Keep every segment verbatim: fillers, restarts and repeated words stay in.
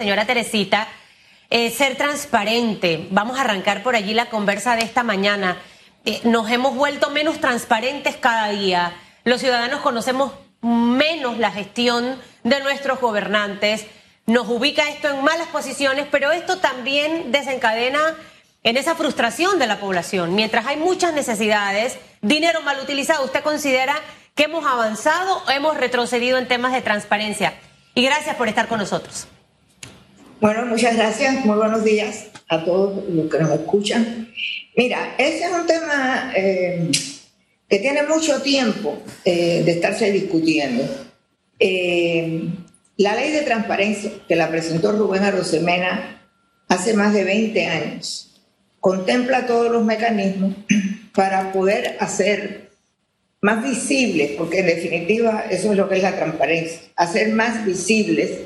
Señora Teresita, eh, ser transparente. Vamos a arrancar por allí la conversa de esta mañana. Eh, nos hemos vuelto menos transparentes cada día. Los ciudadanos conocemos menos la gestión de nuestros gobernantes. Nos ubica esto en malas posiciones, pero esto también desencadena en esa frustración de la población. Mientras hay muchas necesidades, dinero mal utilizado, ¿usted considera que hemos avanzado o hemos retrocedido en temas de transparencia? Y gracias por estar con nosotros. Bueno, muchas gracias. Muy buenos días a todos los que nos escuchan. Mira, ese es un tema eh, que tiene mucho tiempo eh, de estarse discutiendo. Eh, la ley de transparencia que la presentó Rubén Arosemena hace más de veinte años contempla todos los mecanismos para poder hacer más visibles, porque en definitiva eso es lo que es la transparencia, hacer más visibles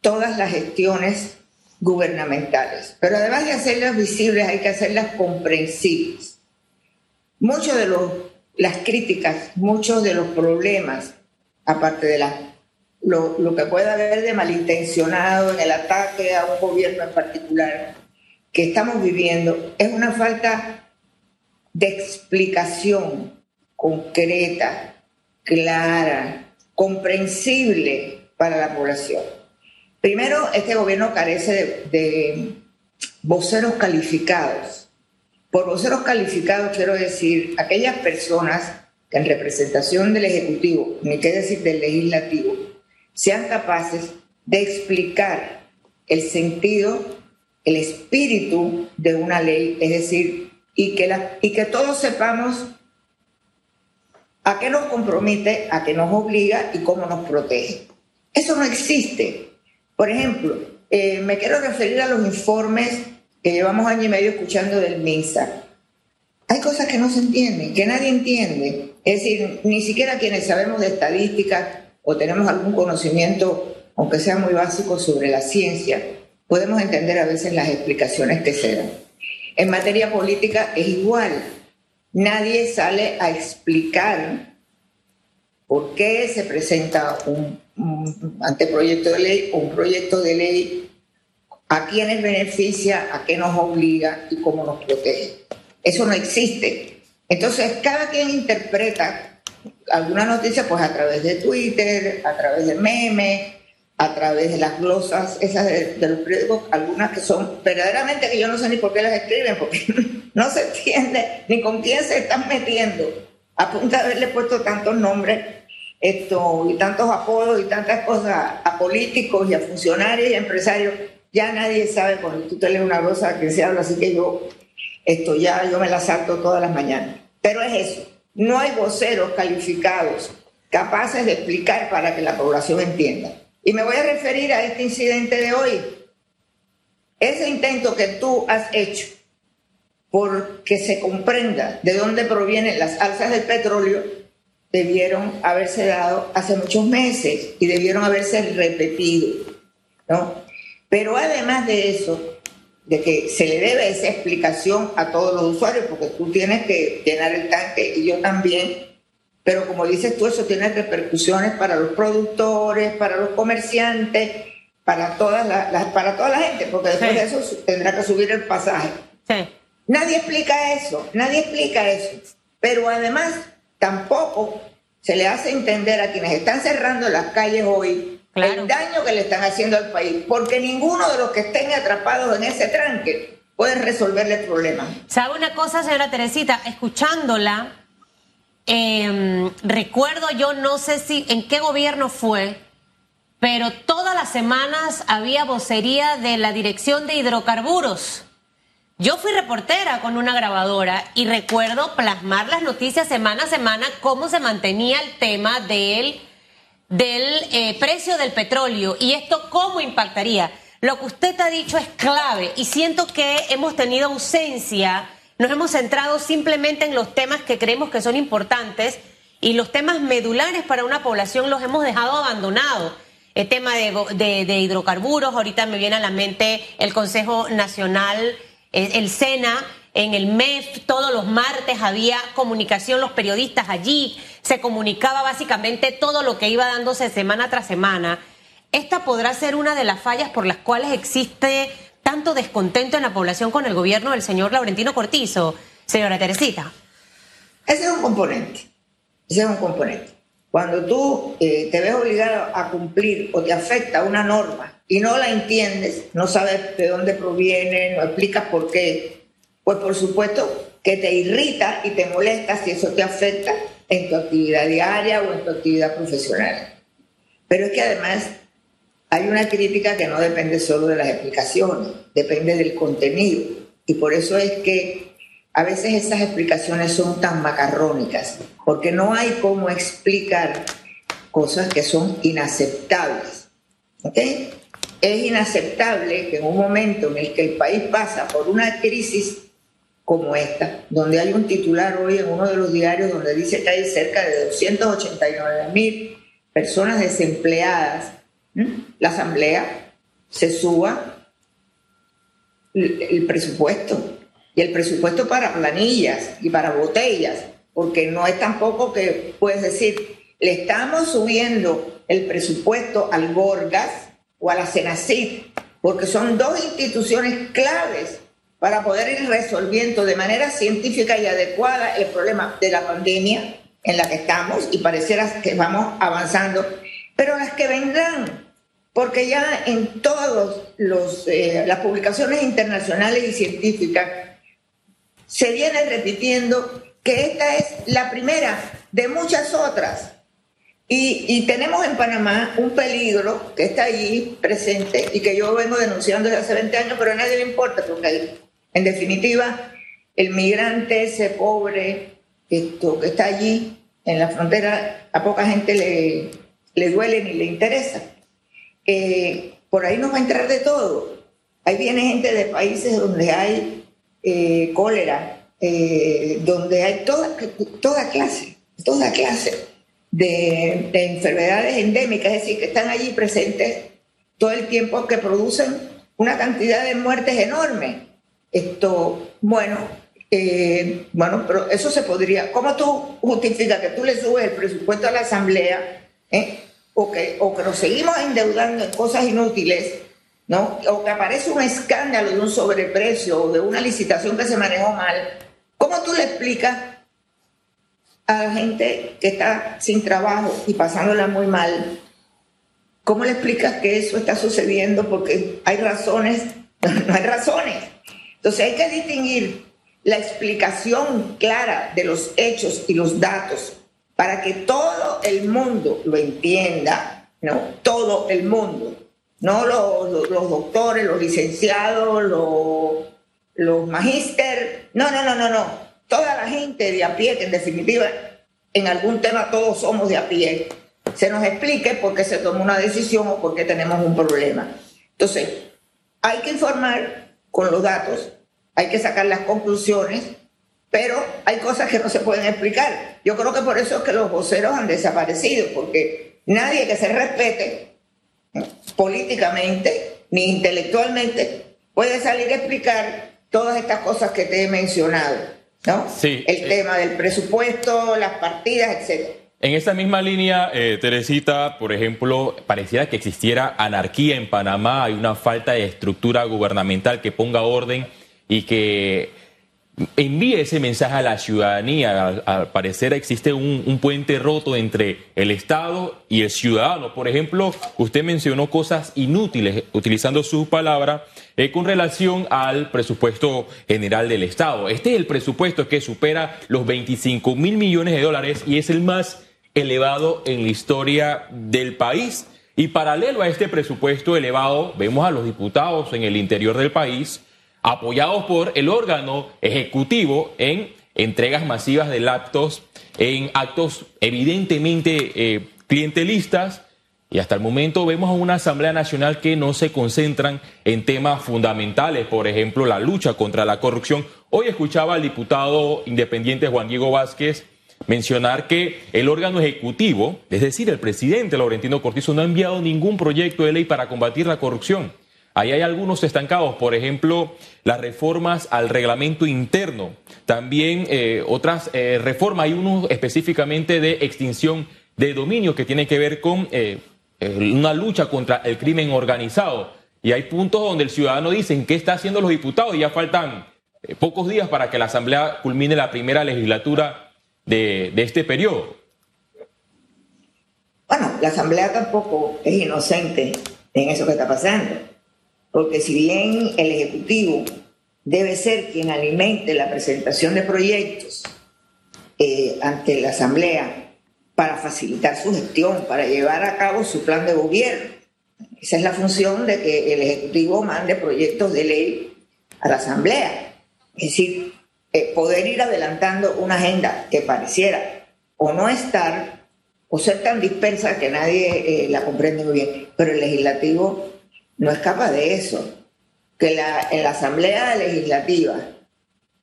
todas las gestiones gubernamentales. Pero además de hacerlas visibles, hay que hacerlas comprensibles. Muchas de los, las críticas, muchos de los problemas, aparte de la, lo, lo que puede haber de malintencionado en el ataque a un gobierno en particular que estamos viviendo, es una falta de explicación concreta, clara, comprensible para la población. Primero, este gobierno carece de, de voceros calificados. Por voceros calificados quiero decir aquellas personas que en representación del Ejecutivo, ni qué decir del Legislativo, sean capaces de explicar el sentido, el espíritu de una ley, es decir, y que, la, y que todos sepamos a qué nos compromete, a qué nos obliga y cómo nos protege. Eso no existe. Por ejemplo, eh, me quiero referir a los informes que llevamos año y medio escuchando del MINSA. Hay cosas que no se entienden, que nadie entiende. Es decir, ni siquiera quienes sabemos de estadísticas o tenemos algún conocimiento, aunque sea muy básico, sobre la ciencia, podemos entender a veces las explicaciones que se dan. En materia política es igual. Nadie sale a explicar por qué se presenta un un anteproyecto de ley o un proyecto de ley, a quiénes beneficia, a qué nos obliga y cómo nos protege. Eso no existe. Entonces, cada quien interpreta alguna noticia pues a través de Twitter, a través de memes, a través de las glosas esas de, de los periódicos, algunas que son verdaderamente que yo no sé ni por qué las escriben, porque no se entiende ni con quién se están metiendo. A punta de haberle puesto tantos nombres Esto, y tantos apodos y tantas cosas a políticos y a funcionarios y a empresarios, ya nadie sabe. Cuando tú te lees una cosa que se habla así, que yo, esto ya yo me la salto todas las mañanas. Pero es eso, no hay voceros calificados capaces de explicar para que la población entienda. Y me voy a referir a este incidente de hoy, ese intento que tú has hecho porque se comprenda de dónde provienen las alzas del petróleo. Debieron haberse dado hace muchos meses y debieron haberse repetido, ¿no? Pero además de eso, de que se le debe esa explicación a todos los usuarios, porque tú tienes que llenar el tanque y yo también, pero como dices tú, eso tiene repercusiones para los productores, para los comerciantes, para, todas las, las, para toda la gente, porque después sí. de eso tendrá que subir el pasaje. Sí. Nadie explica eso, nadie explica eso, pero además tampoco se le hace entender a quienes están cerrando las calles hoy claro. el daño que le están haciendo al país, porque ninguno de los que estén atrapados en ese tranque puede resolverle el problema. ¿Sabe una cosa, señora Teresita? Escuchándola, eh, recuerdo yo, no sé si en qué gobierno fue, pero todas las semanas había vocería de la Dirección de Hidrocarburos. Yo fui reportera con una grabadora y recuerdo plasmar las noticias semana a semana cómo se mantenía el tema del, del eh, precio del petróleo y esto cómo impactaría. Lo que usted ha dicho es clave y siento que hemos tenido ausencia, nos hemos centrado simplemente en los temas que creemos que son importantes y los temas medulares para una población los hemos dejado abandonados. El tema de, de, de hidrocarburos, ahorita me viene a la mente el Consejo Nacional, el SENA, en el M E F, todos los martes había comunicación, los periodistas allí, se comunicaba básicamente todo lo que iba dándose semana tras semana. Esta podrá ser una de las fallas por las cuales existe tanto descontento en la población con el gobierno del señor Laurentino Cortizo, señora Teresita. Ese es un componente, ese es un componente. Cuando tú eh, te ves obligado a cumplir o te afecta una norma y no la entiendes, no sabes de dónde proviene, no explicas por qué, pues por supuesto que te irrita y te molesta si eso te afecta en tu actividad diaria o en tu actividad profesional. Pero es que además hay una crítica que no depende solo de las explicaciones, depende del contenido. Y por eso es que a veces esas explicaciones son tan macarrónicas, porque no hay cómo explicar cosas que son inaceptables. ¿Ok? Es inaceptable que en un momento en el que el país pasa por una crisis como esta, donde hay un titular hoy en uno de los diarios donde dice que hay cerca de doscientas ochenta y nueve mil personas desempleadas, ¿eh? La Asamblea se suba el, el presupuesto, y el presupuesto para planillas y para botellas, porque no es tampoco que puedes decir, le estamos subiendo el presupuesto al Gorgas o a la Senacid, porque son dos instituciones claves para poder ir resolviendo de manera científica y adecuada el problema de la pandemia en la que estamos, y pareciera que vamos avanzando, pero las que vendrán, porque ya en todas eh, las publicaciones internacionales y científicas se viene repitiendo que esta es la primera de muchas otras. Y, y tenemos en Panamá un peligro que está allí presente y que yo vengo denunciando desde hace veinte años, pero a nadie le importa, porque en definitiva el migrante ese pobre esto, que está allí en la frontera, a poca gente le, le duele ni le interesa. Eh, por ahí nos va a entrar de todo. Ahí viene gente de países donde hay eh, cólera, eh, donde hay toda, toda clase, toda clase. De, de enfermedades endémicas, es decir, que están allí presentes todo el tiempo, que producen una cantidad de muertes enorme. Esto, bueno, eh, bueno, pero eso se podría... ¿Cómo tú justificas que tú le subes el presupuesto a la Asamblea, ¿eh? o, que, o que nos seguimos endeudando en cosas inútiles, ¿no? O que aparece un escándalo de un sobreprecio o de una licitación que se manejó mal? ¿Cómo tú le explicas a la gente que está sin trabajo y pasándola muy mal, cómo le explicas que eso está sucediendo? Porque hay razones, no hay razones. Entonces hay que distinguir la explicación clara de los hechos y los datos para que todo el mundo lo entienda, ¿no? Todo el mundo, no los, los, los doctores, los licenciados, los, los magíster, no, no, no, no, no. Toda la gente de a pie, que en definitiva en algún tema todos somos de a pie, se nos explique por qué se tomó una decisión o por qué tenemos un problema. Entonces, hay que informar con los datos, hay que sacar las conclusiones, pero hay cosas que no se pueden explicar. Yo creo que por eso es que los voceros han desaparecido, porque nadie que se respete políticamente ni intelectualmente puede salir a explicar todas estas cosas que te he mencionado, ¿no? Sí, el eh, tema del presupuesto, las partidas, etcétera. En esa misma línea, eh, Teresita, por ejemplo, pareciera que existiera anarquía en Panamá. Hay una falta de estructura gubernamental que ponga orden y que envíe ese mensaje a la ciudadanía. Al, al parecer existe un, un puente roto entre el Estado y el ciudadano. Por ejemplo, usted mencionó cosas inútiles, utilizando sus palabras, eh, con relación al presupuesto general del Estado. Este es el presupuesto que supera los veinticinco mil millones de dólares y es el más elevado en la historia del país. Y paralelo a este presupuesto elevado, vemos a los diputados en el interior del país apoyados por el órgano ejecutivo en entregas masivas de laptops, en actos evidentemente eh, clientelistas, y hasta el momento vemos a una Asamblea Nacional que no se concentran en temas fundamentales, por ejemplo, la lucha contra la corrupción. Hoy escuchaba al diputado independiente Juan Diego Vázquez mencionar que el órgano ejecutivo, es decir, el presidente Laurentino Cortizo, no ha enviado ningún proyecto de ley para combatir la corrupción. Ahí hay algunos estancados, por ejemplo, las reformas al reglamento interno, también eh, otras eh, reformas, hay uno específicamente de extinción de dominio que tiene que ver con eh, es una lucha contra el crimen organizado. Y hay puntos donde el ciudadano dice, ¿qué están haciendo los diputados? Y ya faltan eh, pocos días para que la Asamblea culmine la primera legislatura de, de este periodo. Bueno, la Asamblea tampoco es inocente en eso que está pasando. Porque si bien el Ejecutivo debe ser quien alimente la presentación de proyectos eh, ante la Asamblea para facilitar su gestión, para llevar a cabo su plan de gobierno. Esa es la función de que el Ejecutivo mande proyectos de ley a la Asamblea. Es decir, eh, poder ir adelantando una agenda que pareciera o no estar, o ser tan dispersa que nadie eh, la comprende muy bien. Pero el Legislativo no escapa de eso. Que la, en la Asamblea Legislativa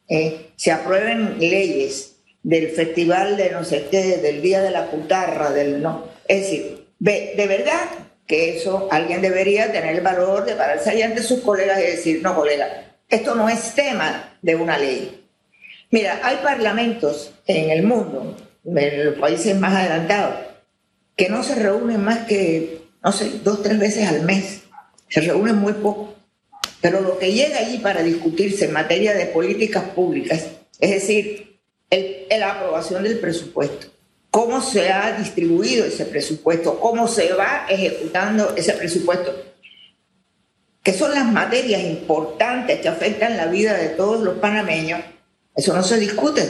eh, se aprueben leyes del festival de no sé qué, del Día de la Putarra, del no. Es decir, de, de verdad que eso alguien debería tener el valor de pararse allá ante sus colegas y decir, no, colega, esto no es tema de una ley. Mira, hay parlamentos en el mundo, en los países más adelantados, que no se reúnen más que, no sé, dos, tres veces al mes. Se reúnen muy poco. Pero lo que llega allí para discutirse en materia de políticas públicas, es decir, el, la aprobación del presupuesto, cómo se ha distribuido ese presupuesto, cómo se va ejecutando ese presupuesto, que son las materias importantes que afectan la vida de todos los panameños, eso no se discute.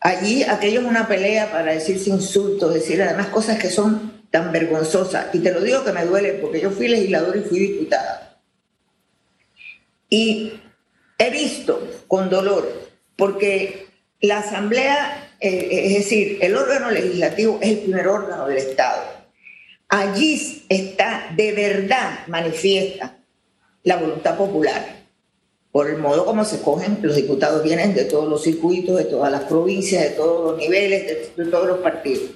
Allí aquello es una pelea para decirse insultos, decir además cosas que son tan vergonzosas. Y te lo digo que me duele porque yo fui legisladora y fui diputada. Y he visto con dolor, porque la Asamblea... Es decir, el órgano legislativo es el primer órgano del Estado. Allí está de verdad manifiesta la voluntad popular. Por el modo como se escogen, los diputados vienen de todos los circuitos, de todas las provincias, de todos los niveles, de, de todos los partidos.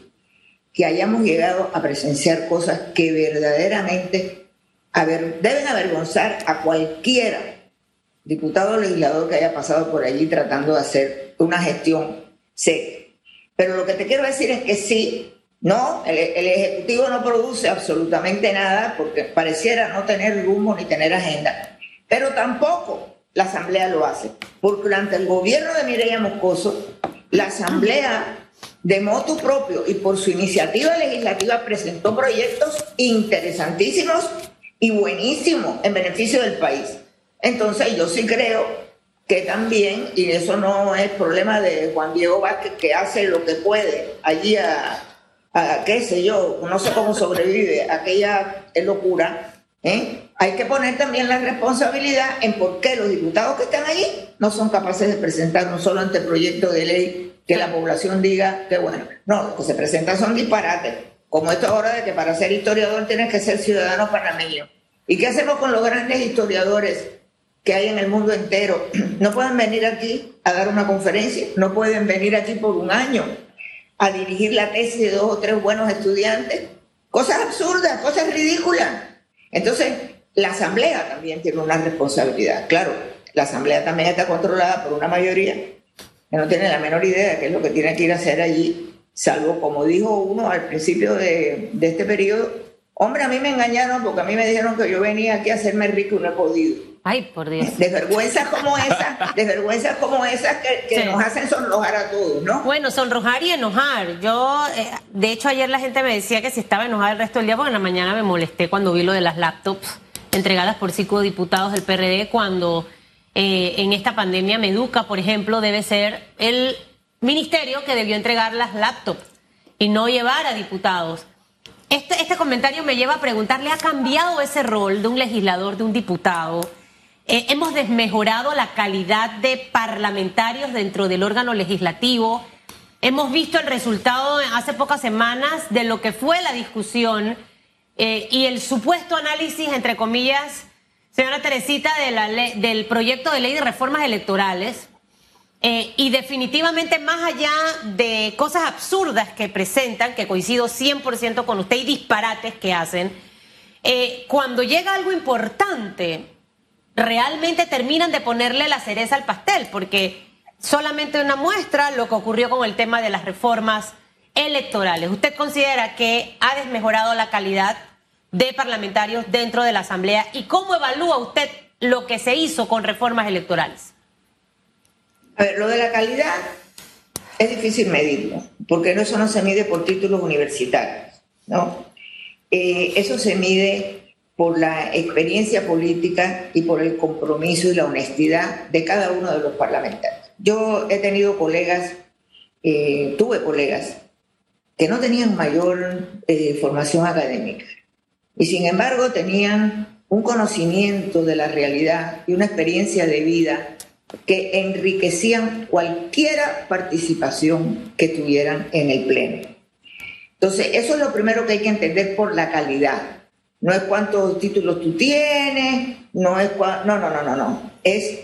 Que hayamos llegado a presenciar cosas que verdaderamente aver, deben avergonzar a cualquiera diputado o legislador que haya pasado por allí tratando de hacer una gestión. Sí, pero lo que te quiero decir es que sí, no, el, el Ejecutivo no produce absolutamente nada porque pareciera no tener rumbo ni tener agenda, pero tampoco la Asamblea lo hace, porque durante el gobierno de Mireya Moscoso, la Asamblea de motu propio y por su iniciativa legislativa presentó proyectos interesantísimos y buenísimos en beneficio del país. Entonces yo sí creo que también, y eso no es problema de Juan Diego Vázquez, que hace lo que puede allí a, a qué sé yo, no sé cómo sobrevive aquella locura, ¿eh? Hay que poner también la responsabilidad en por qué los diputados que están allí no son capaces de presentar no solo anteproyecto de ley que la población diga que bueno, no, lo que se presenta son disparates, como esto ahora de que para ser historiador tienes que ser ciudadano panameño. ¿Y qué hacemos con los grandes historiadores que hay en el mundo entero? No pueden venir aquí a dar una conferencia, no pueden venir aquí por un año a dirigir la tesis de dos o tres buenos estudiantes. Cosas absurdas, cosas ridículas. Entonces, la Asamblea también tiene una responsabilidad. Claro, la Asamblea también está controlada por una mayoría que no tiene la menor idea de qué es lo que tiene que ir a hacer allí, salvo, como dijo uno al principio de, de este periodo, hombre, a mí me engañaron porque a mí me dijeron que yo venía aquí a hacerme rico y no he podido. Ay, por Dios. Desvergüenzas como esas, desvergüenzas como esas que, que sí. Nos hacen sonrojar a todos, ¿no? Bueno, sonrojar y enojar. Yo, eh, de hecho, ayer la gente me decía que si estaba enojada el resto del día, porque en la mañana me molesté cuando vi lo de las laptops entregadas por cinco diputados del P R D, cuando eh, en esta pandemia Meduca, por ejemplo, debe ser el ministerio que debió entregar las laptops y no llevar a diputados. Este, este comentario me lleva a preguntarle, ¿ha cambiado ese rol de un legislador, de un diputado? Eh, hemos desmejorado la calidad de parlamentarios dentro del órgano legislativo. Hemos visto el resultado hace pocas semanas de lo que fue la discusión eh, y el supuesto análisis, entre comillas, señora Teresita, de la ley, del proyecto de ley de reformas electorales. Eh, y definitivamente más allá de cosas absurdas que presentan, que coincido cien por ciento con usted, y disparates que hacen, eh, cuando llega algo importante, realmente terminan de ponerle la cereza al pastel, porque solamente una muestra lo que ocurrió con el tema de las reformas electorales. ¿Usted considera que ha desmejorado la calidad de parlamentarios dentro de la Asamblea y cómo evalúa usted lo que se hizo con reformas electorales. A ver, lo de la calidad es difícil medirlo, porque eso no se mide por títulos universitarios, ¿no? Eh, eso se mide por la experiencia política y por el compromiso y la honestidad de cada uno de los parlamentarios. Yo he tenido colegas, eh, tuve colegas que no tenían mayor eh, formación académica y sin embargo tenían un conocimiento de la realidad y una experiencia de vida que enriquecían cualquier participación que tuvieran en el pleno. Entonces, eso es lo primero que hay que entender por la calidad. No es cuántos títulos tú tienes, no es cua... no, no, no, no, no. Es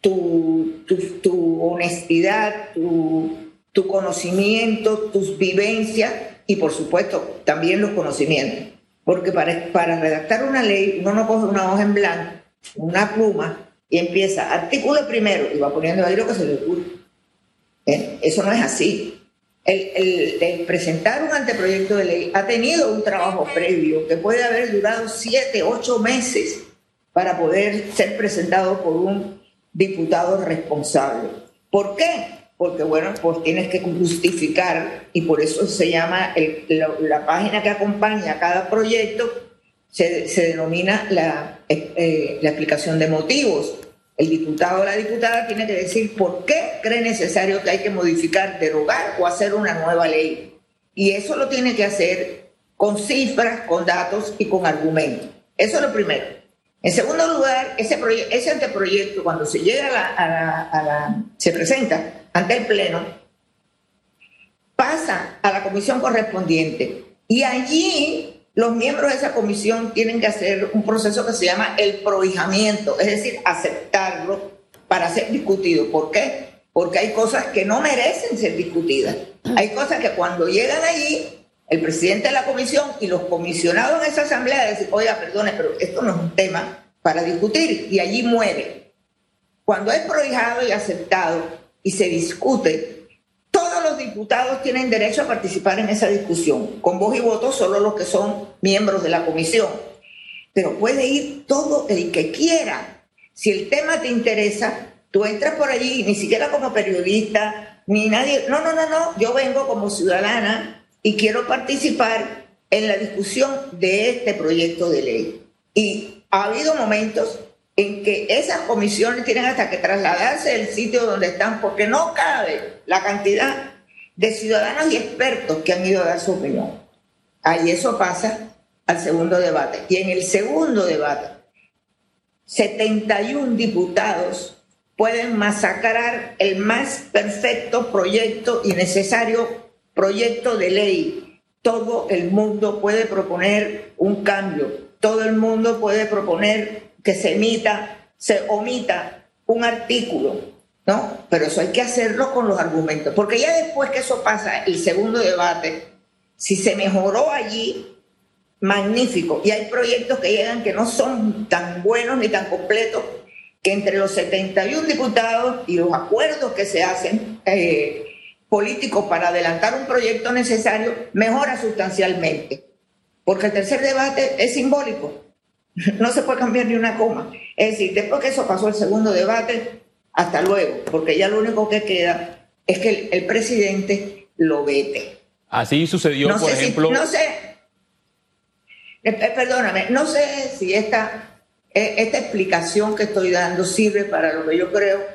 tu, tu, tu honestidad, tu, tu conocimiento, tus vivencias y, por supuesto, también los conocimientos. Porque para, para redactar una ley, uno no coge una hoja en blanco, una pluma, y empieza artículo primero y va poniendo ahí lo que se le ocurre. ¿Eh? Eso no es así. El, el, el presentar un anteproyecto de ley ha tenido un trabajo previo que puede haber durado siete, ocho meses para poder ser presentado por un diputado responsable. ¿Por qué? Porque, bueno, pues tienes que justificar y por eso se llama, el, la, la página que acompaña a cada proyecto se, se denomina la, eh, la explicación de motivos. El diputado o la diputada tiene que decir por qué cree necesario que hay que modificar, derogar o hacer una nueva ley. Y eso lo tiene que hacer con cifras, con datos y con argumentos. Eso es lo primero. En segundo lugar, ese, ese anteproyecto, cuando se llega a la, a la, a la, se presenta ante el Pleno, pasa a la comisión correspondiente. Y allí los miembros de esa comisión tienen que hacer un proceso que se llama el prohijamiento, es decir, aceptarlo para ser discutido. ¿Por qué? Porque hay cosas que no merecen ser discutidas. Hay cosas que cuando llegan allí, el presidente de la comisión y los comisionados en esa asamblea dicen, oiga, perdone, pero esto no es un tema para discutir, y allí muere. Cuando es prohijado y aceptado y se discute, diputados tienen derecho a participar en esa discusión. Con voz y voto solo los que son miembros de la comisión. Pero puede ir todo el que quiera. Si el tema te interesa, tú entras por allí, ni siquiera como periodista, ni nadie. No, no, no, no. Yo vengo como ciudadana y quiero participar en la discusión de este proyecto de ley. Y ha habido momentos en que esas comisiones tienen hasta que trasladarse del sitio donde están porque no cabe la cantidad de ciudadanos y expertos que han ido a dar su opinión. Ahí eso pasa al segundo debate. Y en el segundo debate, setenta y un diputados pueden masacrar el más perfecto proyecto y necesario proyecto de ley. Todo el mundo puede proponer un cambio. Todo el mundo puede proponer que se emita, se omita un artículo, ¿no? Pero eso hay que hacerlo con los argumentos, porque ya después que eso pasa, el segundo debate, si se mejoró allí, magnífico. Y hay proyectos que llegan que no son tan buenos ni tan completos, que entre los setenta y un diputados y los acuerdos que se hacen eh, políticos para adelantar un proyecto necesario, mejora sustancialmente. Porque el tercer debate es simbólico, no se puede cambiar ni una coma. Es decir, después que eso pasó el segundo debate, hasta luego, porque ya lo único que queda es que el, el presidente lo vete. Así sucedió, no por ejemplo... Si, no sé, perdóname, no sé si esta, esta explicación que estoy dando sirve para lo que yo creo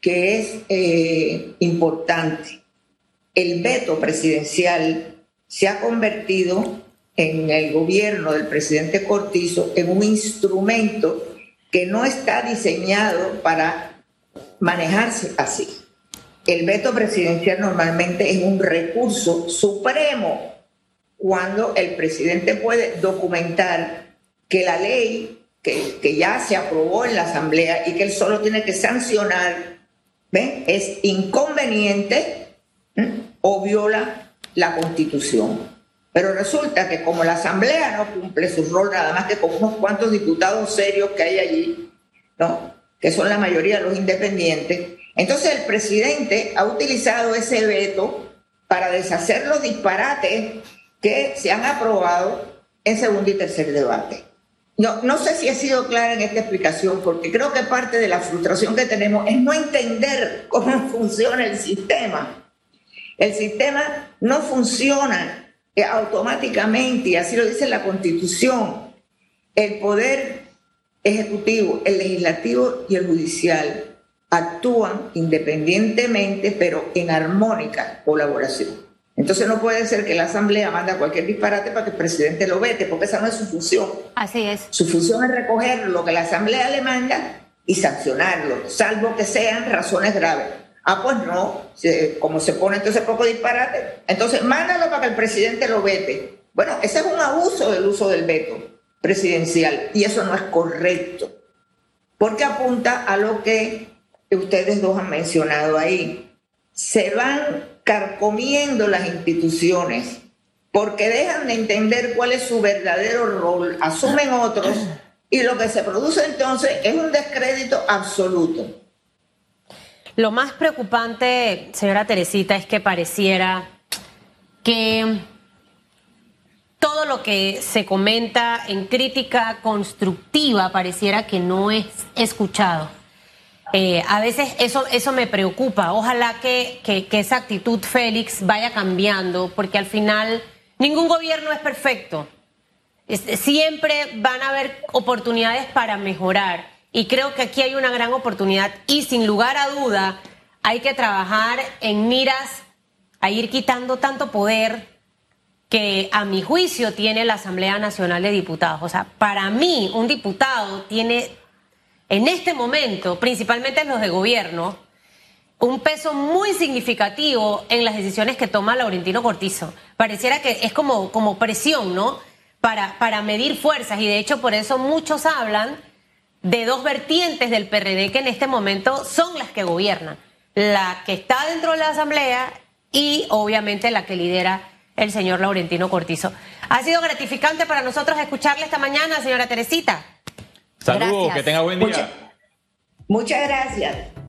que es eh, importante. El veto presidencial se ha convertido en el gobierno del presidente Cortizo en un instrumento que no está diseñado para manejarse así. El veto presidencial normalmente es un recurso supremo cuando el presidente puede documentar que la ley que, que ya se aprobó en la Asamblea y que él solo tiene que sancionar, ¿ven?, es inconveniente, ¿m?, o viola la Constitución. Pero resulta que como la Asamblea no cumple su rol nada más que con unos cuantos diputados serios que hay allí, ¿no?, que son la mayoría de los independientes, entonces el presidente ha utilizado ese veto para deshacer los disparates que se han aprobado en segundo y tercer debate. No, no sé si he sido clara en esta explicación, porque creo que parte de la frustración que tenemos es no entender cómo funciona el sistema. El sistema no funciona automáticamente, y así lo dice la Constitución. El poder ejecutivo, el legislativo y el judicial actúan independientemente, pero en armónica colaboración. Entonces no puede ser que la Asamblea manda cualquier disparate para que el presidente lo vete, porque esa no es su función. Así es. Su función es recoger lo que la Asamblea le manda y sancionarlo, salvo que sean razones graves. Ah, pues no, como se pone entonces poco disparate, entonces mándalo para que el presidente lo vete. Bueno, ese es un abuso del uso del veto presidencial, y eso no es correcto, porque apunta a lo que ustedes dos han mencionado ahí. Se van carcomiendo las instituciones porque dejan de entender cuál es su verdadero rol, asumen otros, y lo que se produce entonces es un descrédito absoluto. Lo más preocupante, señora Teresita, es que pareciera que todo lo que se comenta en crítica constructiva pareciera que no es escuchado. Eh, a veces eso, eso me preocupa. Ojalá que, que, que esa actitud, Félix, vaya cambiando, porque al final ningún gobierno es perfecto. Siempre van a haber oportunidades para mejorar, y creo que aquí hay una gran oportunidad, y sin lugar a duda hay que trabajar en miras a ir quitando tanto poder que a mi juicio tiene la Asamblea Nacional de Diputados. O sea, para mí un diputado tiene... en este momento, principalmente los de gobierno, un peso muy significativo en las decisiones que toma Laurentino Cortizo. Pareciera que es como, como presión, ¿no? Para, para medir fuerzas, y de hecho por eso muchos hablan de dos vertientes del P R D que en este momento son las que gobiernan. La que está dentro de la Asamblea y obviamente la que lidera el señor Laurentino Cortizo. Ha sido gratificante para nosotros escucharle esta mañana, señora Teresita. Saludos, que tenga buen día. Mucha, muchas gracias.